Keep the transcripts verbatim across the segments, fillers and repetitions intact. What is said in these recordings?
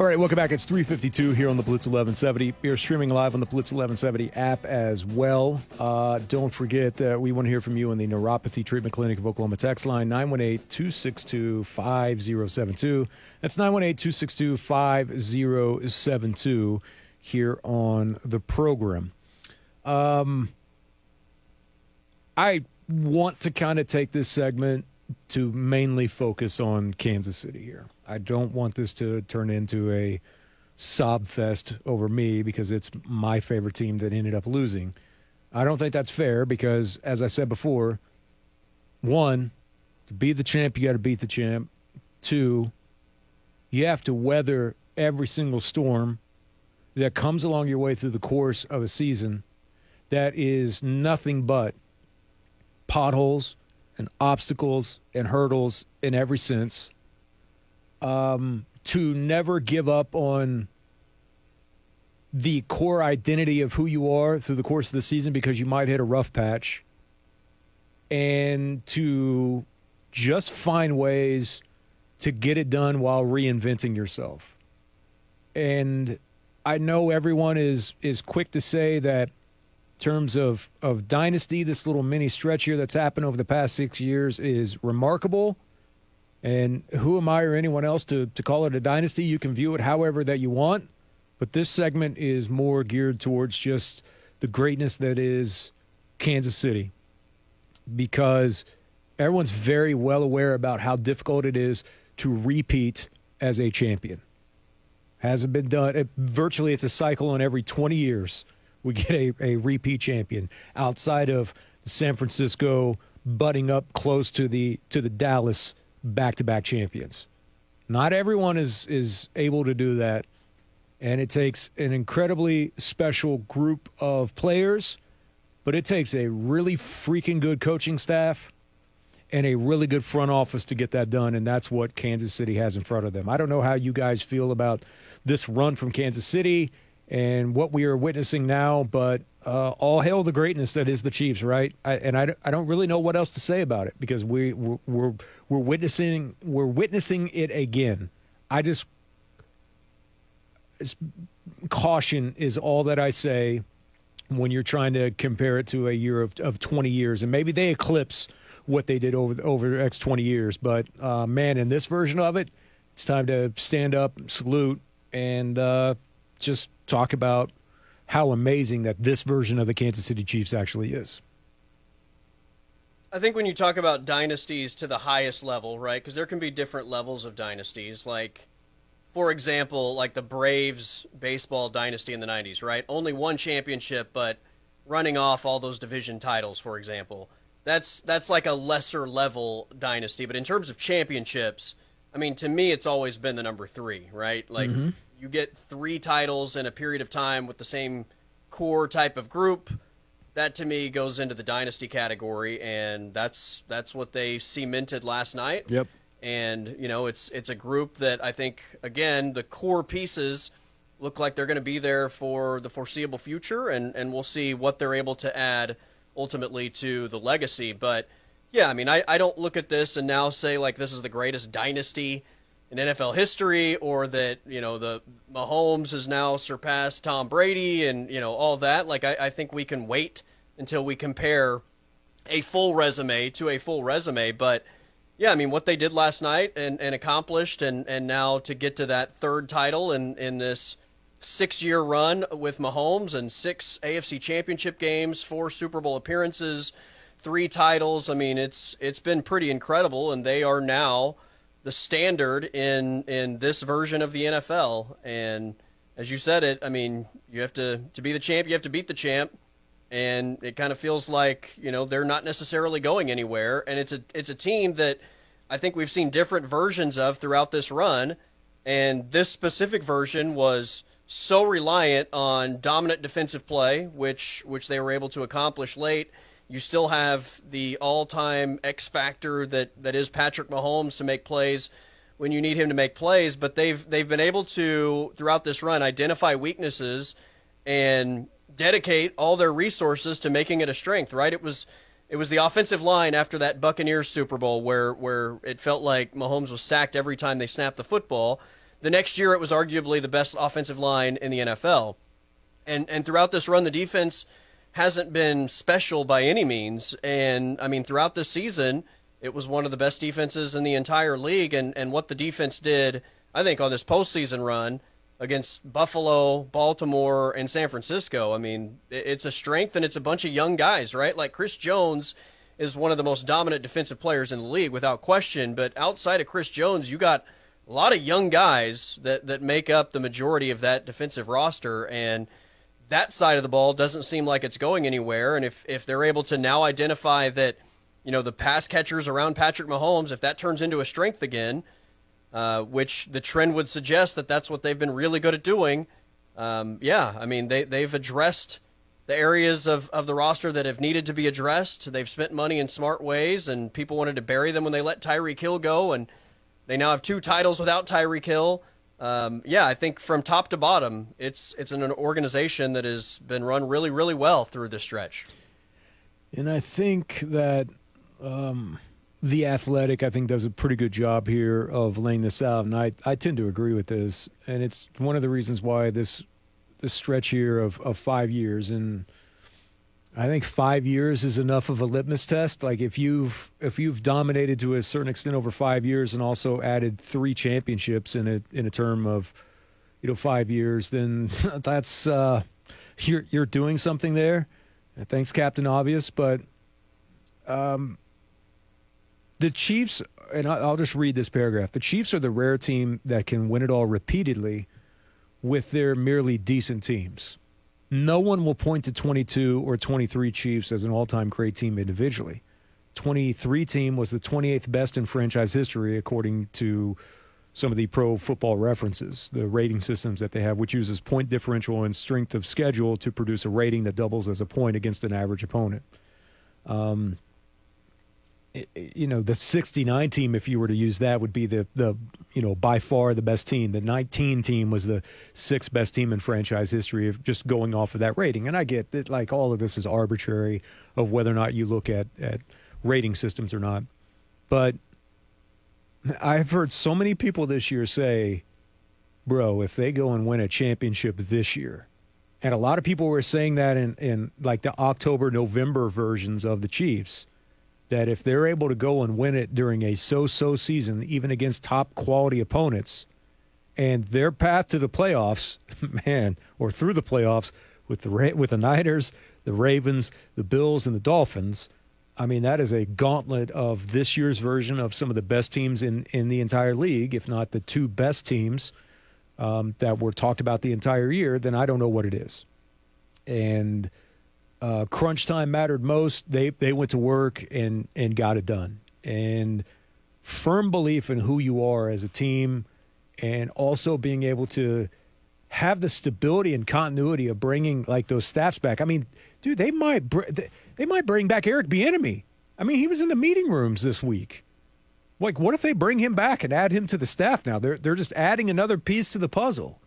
All right, welcome back. It's three fifty-two here on the Blitz eleven seventy. We are streaming live on the Blitz eleven seventy app as well. Uh, don't forget that we want to hear from you on the Neuropathy Treatment Clinic of Oklahoma text line, nine one eight, two six two, five oh seven two. That's nine one eight, two six two, five oh seven two here on the program. Um, I want to kind of take this segment to mainly focus on Kansas City here. I don't want this to turn into a sob fest over me because it's my favorite team that ended up losing. I don't think that's fair because, as I said before, one, to be the champ, you got to beat the champ. Two, you have to weather every single storm that comes along your way through the course of a season that is nothing but potholes and obstacles and hurdles in every sense. Um, to never give up on the core identity of who you are through the course of the season because you might hit a rough patch, and to just find ways to get it done while reinventing yourself. And I know everyone is is quick to say that in terms of, of dynasty, this little mini stretch here that's happened over the past six years is remarkable. And who am I or anyone else to, to call it a dynasty? You can view it however that you want. But this segment is more geared towards just the greatness that is Kansas City. Because everyone's very well aware about how difficult it is to repeat as a champion. Hasn't been done. It, virtually it's a cycle on every twenty years. We get a, a repeat champion outside of San Francisco butting up close to the to the Dallas back-to-back champions. Not everyone is is able to do that, and it takes an incredibly special group of players, but it takes a really freaking good coaching staff and a really good front office to get that done, and that's what Kansas City has in front of them. I don't know how you guys feel about this run from Kansas City and what we are witnessing now, but uh, all hail the greatness that is the Chiefs, right? I, and I, I don't really know what else to say about it because we we're, we're we're witnessing we're witnessing it again. I just caution is all that I say when you're trying to compare it to a year of, of twenty years, and maybe they eclipse what they did over over the next twenty years. But uh, man, in this version of it, it's time to stand up, salute, and uh, just. Talk about how amazing that this version of the Kansas City Chiefs actually is. I think when you talk about dynasties to the highest level, right, because there can be different levels of dynasties. Like, for example, like the Braves baseball dynasty in the nineties, right? Only one championship, but running off all those division titles, for example. That's, that's like a lesser level dynasty. But in terms of championships, I mean, to me, it's always been the number three, right? Like, mm-hmm. You get three titles in a period of time with the same core type of group. That, to me, goes into the dynasty category, and that's that's what they cemented last night. Yep. And, you know, it's it's a group that I think, again, the core pieces look like they're going to be there for the foreseeable future, and, and we'll see what they're able to add ultimately to the legacy. But, yeah, I mean, I, I don't look at this and now say, like, this is the greatest dynasty in N F L history, or that, you know, the Mahomes has now surpassed Tom Brady and, you know, all that. Like, I, I think we can wait until we compare a full resume to a full resume. But, yeah, I mean, what they did last night and, and accomplished, and, and now to get to that third title in, in this six-year run with Mahomes and six A F C championship games, four Super Bowl appearances, three titles. I mean, it's it's been pretty incredible, and they are now – the standard in in this version of the N F L. And as you said it, I mean, you have to to be the champ, you have to beat the champ, and it kind of feels like, you know, they're not necessarily going anywhere. And it's a it's a team that I think we've seen different versions of throughout this run, and this specific version was so reliant on dominant defensive play, which which they were able to accomplish late. You still have the all-time X factor that, that is Patrick Mahomes to make plays when you need him to make plays. But they've they've been able to, throughout this run, identify weaknesses and dedicate all their resources to making it a strength, right? It was it was the offensive line after that Buccaneers Super Bowl where, where it felt like Mahomes was sacked every time they snapped the football. The next year, it was arguably the best offensive line in the N F L. And and throughout this run, the defense hasn't been special by any means. And, I mean, throughout this season, it was one of the best defenses in the entire league. And, and what the defense did, I think, on this postseason run against Buffalo, Baltimore, and San Francisco, I mean, it, it's a strength, and it's a bunch of young guys, right? Like, Chris Jones is one of the most dominant defensive players in the league, without question. But outside of Chris Jones, you got a lot of young guys that, that make up the majority of that defensive roster, and that side of the ball doesn't seem like it's going anywhere. And if, if they're able to now identify that, you know, the pass catchers around Patrick Mahomes, if that turns into a strength again, uh, which the trend would suggest that that's what they've been really good at doing, um, yeah, I mean, they, they've addressed the areas of, of the roster that have needed to be addressed. They've spent money in smart ways, and people wanted to bury them when they let Tyreek Hill go, and they now have two titles without Tyreek Hill. Um, yeah, I think from top to bottom, it's it's an, an organization that has been run really, really well through this stretch. And I think that um, The Athletic, I think, does a pretty good job here of laying this out, and I, I tend to agree with this. And it's one of the reasons why this, this stretch here of, of five years, and I think five years is enough of a litmus test. Like if you've if you've dominated to a certain extent over five years and also added three championships in a in a term of, you know, five years, then that's uh, you're you're doing something there. And thanks, Captain Obvious. But um, the Chiefs, and I'll just read this paragraph. The Chiefs are the rare team that can win it all repeatedly with their merely decent teams. No one will point to twenty-two or twenty-three Chiefs as an all-time great team individually. twenty-three team was the twenty-eighth best in franchise history, according to some of the Pro Football References, the rating systems that they have, which uses point differential and strength of schedule to produce a rating that doubles as a point against an average opponent. Um, it, you know, the sixty-nine team, if you were to use that, would be the, the you know, by far the best team. The nineteen team was the sixth best team in franchise history, of just going off of that rating. And I get that, like, all of this is arbitrary of whether or not you look at, at rating systems or not. But I've heard so many people this year say, bro, if they go and win a championship this year, and a lot of people were saying that in, in like the October, November versions of the Chiefs, that if they're able to go and win it during a so-so season, even against top-quality opponents, and their path to the playoffs, man, or through the playoffs with the with the Niners, the Ravens, the Bills, and the Dolphins, I mean, that is a gauntlet of this year's version of some of the best teams in, in the entire league, if not the two best teams um, that were talked about the entire year, then I don't know what it is. And Uh, crunch time mattered most. They they went to work and, and got it done. And firm belief in who you are as a team, and also being able to have the stability and continuity of bringing like those staffs back. I mean, dude, they might br- they might bring back Eric Bieniemy. I mean, he was in the meeting rooms this week. Like, what if they bring him back and add him to the staff now? They're they're just adding another piece to the puzzle.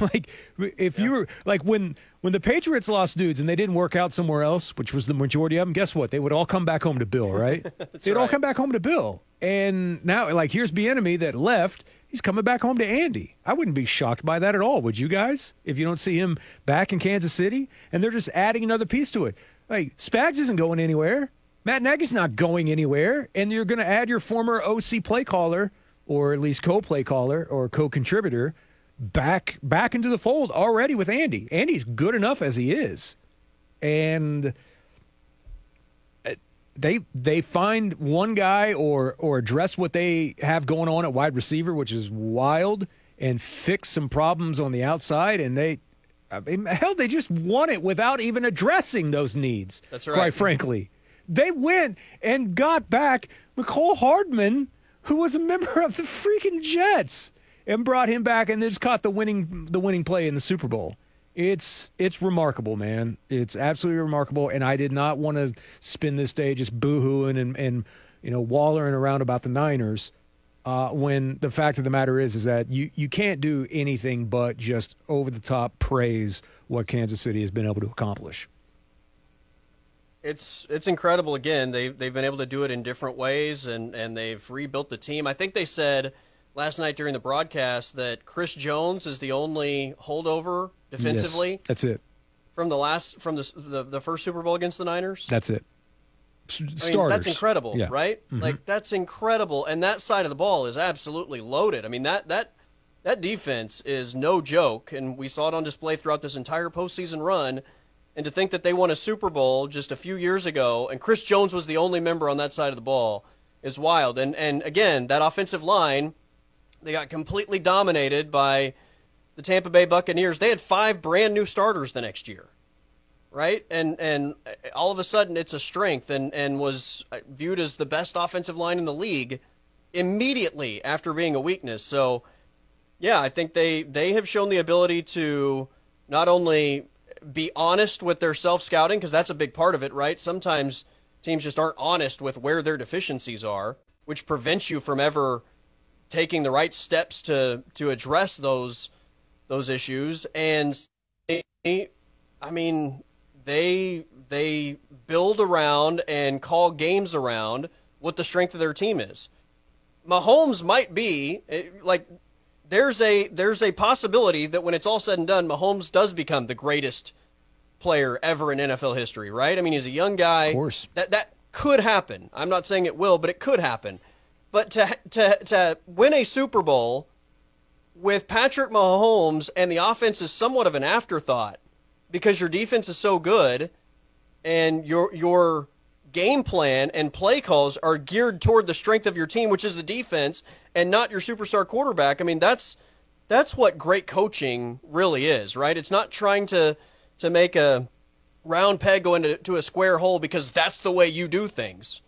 Like, if yeah. you were like when when the Patriots lost dudes and they didn't work out somewhere else, which was the majority of them, guess what? They would all come back home to Bill, right? They'd right. all come back home to Bill. And now, like, here's Bieniemy that left. He's coming back home to Andy. I wouldn't be shocked by that at all, would you guys? If you don't see him back in Kansas City, and they're just adding another piece to it. Like, Spags isn't going anywhere. Matt Nagy's not going anywhere. And you're going to add your former O C play caller, or at least co-play caller or co-contributor, back back into the fold already with Andy. Andy's good enough as he is. And they they find one guy or or address what they have going on at wide receiver, which is wild, and fix some problems on the outside. And they, I mean, hell, they just won it without even addressing those needs. That's right. Quite frankly, they went and got back Mecole Hardman, who was a member of the freaking Jets, and brought him back, and just caught the winning the winning play in the Super Bowl. It's it's remarkable, man. It's absolutely remarkable, and I did not want to spend this day just boo-hooing and, and you know, wallering around about the Niners uh, when the fact of the matter is is that you, you can't do anything but just over-the-top praise what Kansas City has been able to accomplish. It's it's incredible. Again, they've, they've been able to do it in different ways, and, and they've rebuilt the team. I think they said last night during the broadcast that Chris Jones is the only holdover defensively. Yes, that's it. From the last, from the, the the first Super Bowl against the Niners. That's it. S- I mean, starters. That's incredible, yeah. Right? Mm-hmm. Like that's incredible, and that side of the ball is absolutely loaded. I mean that that that defense is no joke, and we saw it on display throughout this entire postseason run. And to think that they won a Super Bowl just a few years ago, and Chris Jones was the only member on that side of the ball, is wild. And and again, that offensive line, they got completely dominated by the Tampa Bay Buccaneers. They had five brand new starters the next year, right? And and all of a sudden, it's a strength and, and was viewed as the best offensive line in the league immediately after being a weakness. So, yeah, I think they, they have shown the ability to not only be honest with their self-scouting, because that's a big part of it, right? Sometimes teams just aren't honest with where their deficiencies are, which prevents you from ever taking the right steps to to address those those issues. And they, I mean, they they build around and call games around what the strength of their team is. Mahomes might be like, there's a there's a possibility that when it's all said and done, Mahomes does become the greatest player ever in N F L history, right? I mean, he's a young guy. Of course. That that could happen. I'm not saying it will, but it could happen. But to to to win a Super Bowl with Patrick Mahomes and the offense is somewhat of an afterthought because your defense is so good and your your game plan and play calls are geared toward the strength of your team, which is the defense, and not your superstar quarterback. I mean, that's that's what great coaching really is, right? It's not trying to to make a round peg go into to a square hole because that's the way you do things.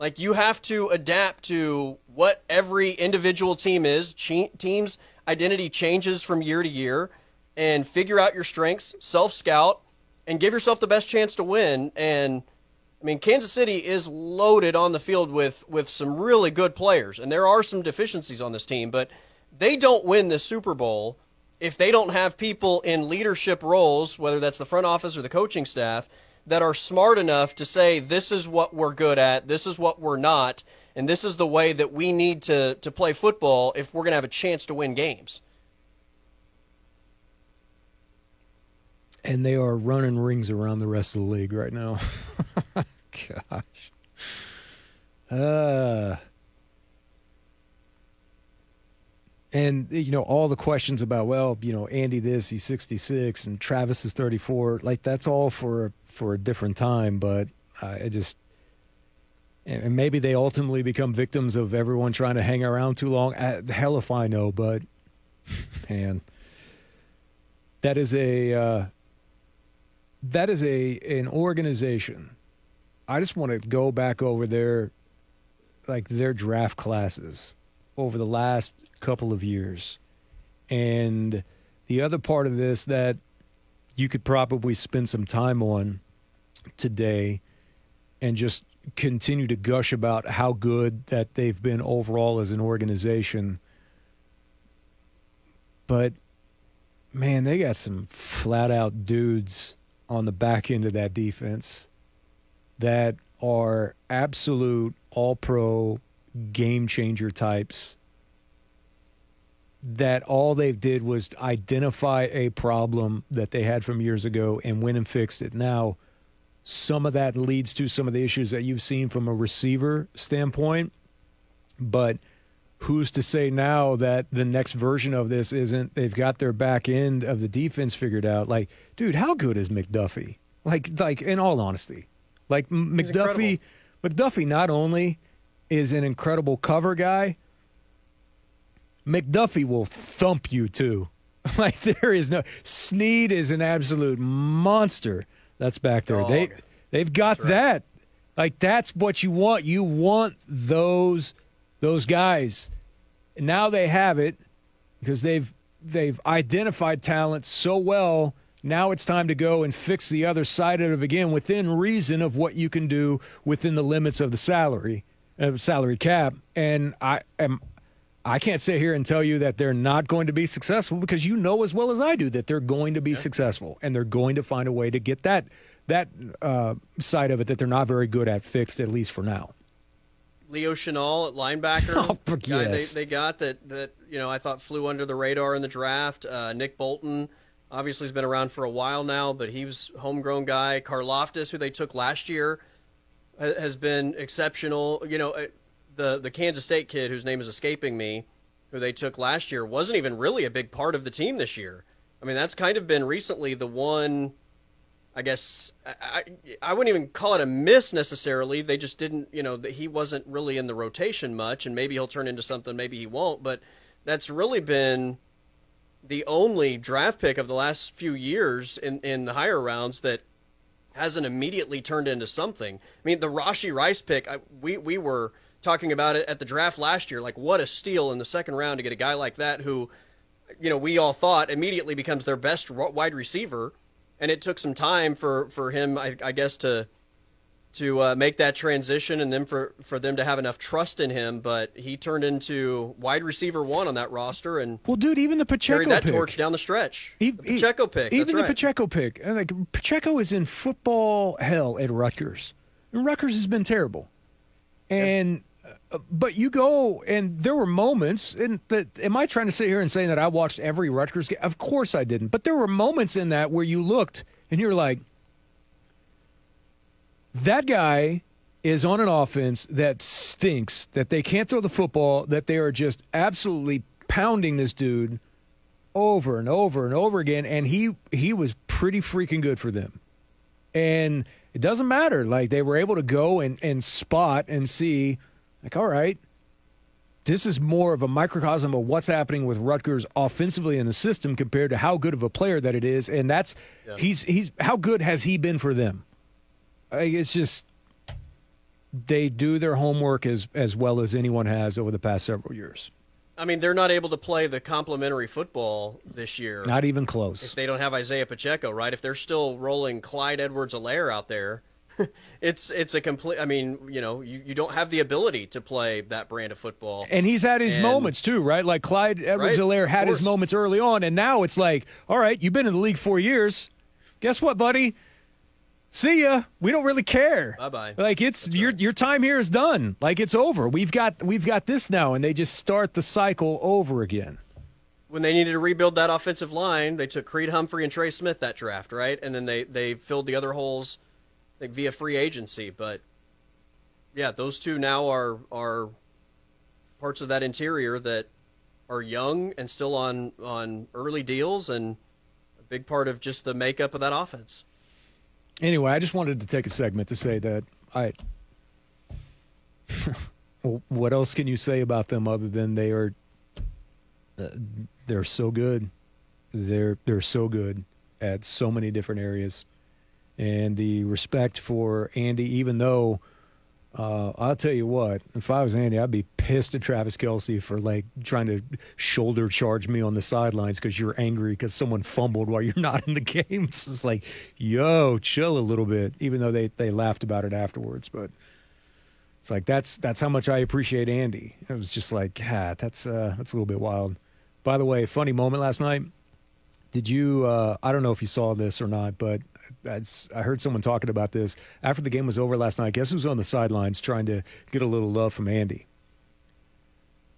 Like, you have to adapt to what every individual team is. Che- team's identity changes from year to year, and figure out your strengths, self-scout, and give yourself the best chance to win. And I mean, Kansas City is loaded on the field with, with some really good players, and there are some deficiencies on this team, but they don't win this Super Bowl if they don't have people in leadership roles, whether that's the front office or the coaching staff, that are smart enough to say, this is what we're good at, this is what we're not, and this is the way that we need to, to play football if we're going to have a chance to win games. And they are running rings around the rest of the league right now. Gosh. Uh, and, you know, all the questions about, well, you know, Andy this, he's sixty-six, and Travis is thirty-four. Like, that's all for, for a different time, but uh, I just... And maybe they ultimately become victims of everyone trying to hang around too long. I, hell if I know, but, man, that is a... Uh, That is a an organization. I just want to go back over their, like their draft classes over the last couple of years. And the other part of this that you could probably spend some time on today and just continue to gush about how good that they've been overall as an organization. But, man, they got some flat-out dudes on the back end of that defense that are absolute all-pro game-changer types that all they did was identify a problem that they had from years ago and went and fixed it. Now, some of that leads to some of the issues that you've seen from a receiver standpoint, but who's to say now that the next version of this isn't, they've got their back end of the defense figured out. Like, dude, how good is McDuffie? Like, like in all honesty, like McDuffie, McDuffie not only is an incredible cover guy, McDuffie will thump you too. Like, there is no, Sneed is an absolute monster that's back there. Dog. They, they've got right. that. Like, that's what you want. You want those Those guys, now they have it because they've they've identified talent so well. Now it's time to go and fix the other side of it again within reason of what you can do within the limits of the salary of salary cap. And I am I can't sit here and tell you that they're not going to be successful because you know as well as I do that they're going to be yeah. successful and they're going to find a way to get that that uh, side of it that they're not very good at fixed, at least for now. Leo Chenal at linebacker. Oh, guy yes. they, they got that, that, you know, I thought flew under the radar in the draft. Uh, Nick Bolton, obviously, has been around for a while now, but he was a homegrown guy. Carl Loftus, who they took last year, has been exceptional. You know, the the Kansas State kid, whose name is escaping me, who they took last year, wasn't even really a big part of the team this year. I mean, that's kind of been recently the one, I guess, I, I wouldn't even call it a miss necessarily. They just didn't, you know, he wasn't really in the rotation much, and maybe he'll turn into something, maybe he won't. But that's really been the only draft pick of the last few years in, in the higher rounds that hasn't immediately turned into something. I mean, the Rashee Rice pick, I, we, we were talking about it at the draft last year, like what a steal in the second round to get a guy like that who, you know, we all thought immediately becomes their best wide receiver. And it took some time for, for him, I, I guess, to to uh, make that transition and then for, for them to have enough trust in him. But he turned into wide receiver one on that roster. And well, dude, even the Pacheco carried that pick. torch down the stretch. He, the Pacheco he, pick. Even that's the right. Pacheco pick. And like, Pacheco is in football hell at Rutgers. And Rutgers has been terrible. And yeah. uh, But you go, and there were moments, and am I trying to sit here and say that I watched every Rutgers game? Of course I didn't. But there were moments in that where you looked, and you're like, that guy is on an offense that stinks, that they can't throw the football, that they are just absolutely pounding this dude over and over and over again, and he he was pretty freaking good for them. And it doesn't matter. Like, they were able to go and, and spot and see, like, all right, this is more of a microcosm of what's happening with Rutgers offensively in the system compared to how good of a player that it is, and that's yeah. he's he's how good has he been for them? It's just they do their homework as, as well as anyone has over the past several years. I mean, they're not able to play the complimentary football this year. Not even close. If they don't have Isaiah Pacheco, right? If they're still rolling Clyde Edwards-Helaire out there, it's it's a complete – I mean, you know, you, you don't have the ability to play that brand of football. And he's had his and, moments too, right? Like Clyde Edwards-Helaire right? had his moments early on, and now it's like, all right, you've been in the league four years. Guess what, buddy? See ya. We don't really care. Bye-bye. Like, it's That's your right. your time here is done. Like, it's over. We've got we've got this now, and they just start the cycle over again. When they needed to rebuild that offensive line, they took Creed Humphrey and Trey Smith that draft, right? And then they, they filled the other holes, like, via free agency. But, yeah, those two now are are parts of that interior that are young and still on, on early deals and a big part of just the makeup of that offense. Anyway, I just wanted to take a segment to say that I – what else can you say about them other than they are uh, – they're so good. They're, they're so good at so many different areas. And the respect for Andy, even though uh, I'll tell you what, if I was Andy, I'd be pissed at Travis Kelce for, like, trying to shoulder charge me on the sidelines because you're angry because someone fumbled while you're not in the game. It's just like, yo, chill a little bit, even though they, they laughed about it afterwards. But it's like, that's that's how much I appreciate Andy. It was just like, ah, that's, uh, that's a little bit wild. By the way, funny moment last night. Did you uh, – I don't know if you saw this or not, but – That's, I heard someone talking about this. After the game was over last night, guess who's on the sidelines trying to get a little love from Andy?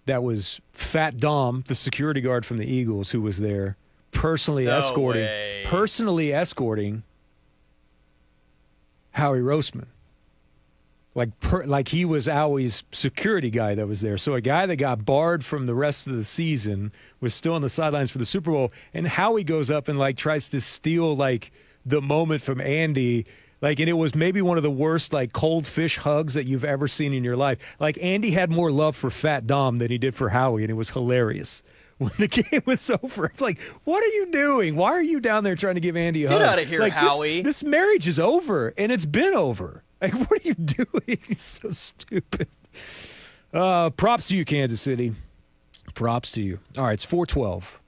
That was Fat Dom, the security guard from the Eagles, who was there, personally no escorting way. personally escorting Howie Roseman. Like, per, like he was Howie's security guy that was there. So a guy that got barred from the rest of the season was still on the sidelines for the Super Bowl, and Howie goes up and, like, tries to steal, like, the moment from Andy, like, and it was maybe one of the worst, like, cold fish hugs that you've ever seen in your life. Like, Andy had more love for Fat Dom than he did for Howie, and it was hilarious. When the game was over, it's like, what are you doing? Why are you down there trying to give Andy a hug? Get out of here, like, Howie. This, this marriage is over, and it's been over. Like, what are you doing? It's so stupid. Uh, props to you, Kansas City. Props to you. All right, it's four twelve.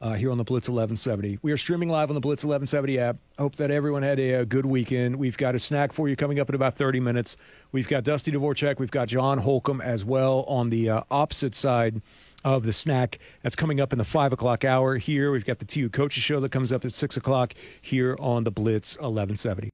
Uh, here on the Blitz eleven seventy. We are streaming live on the Blitz eleven seventy app. Hope that everyone had a, a good weekend. We've got a snack for you coming up in about thirty minutes. We've got Dusty Dvorak. We've got John Holcomb as well on the uh, opposite side of the snack. That's coming up in the five o'clock hour here. We've got the T U Coaches Show that comes up at six o'clock here on the Blitz eleven seventy.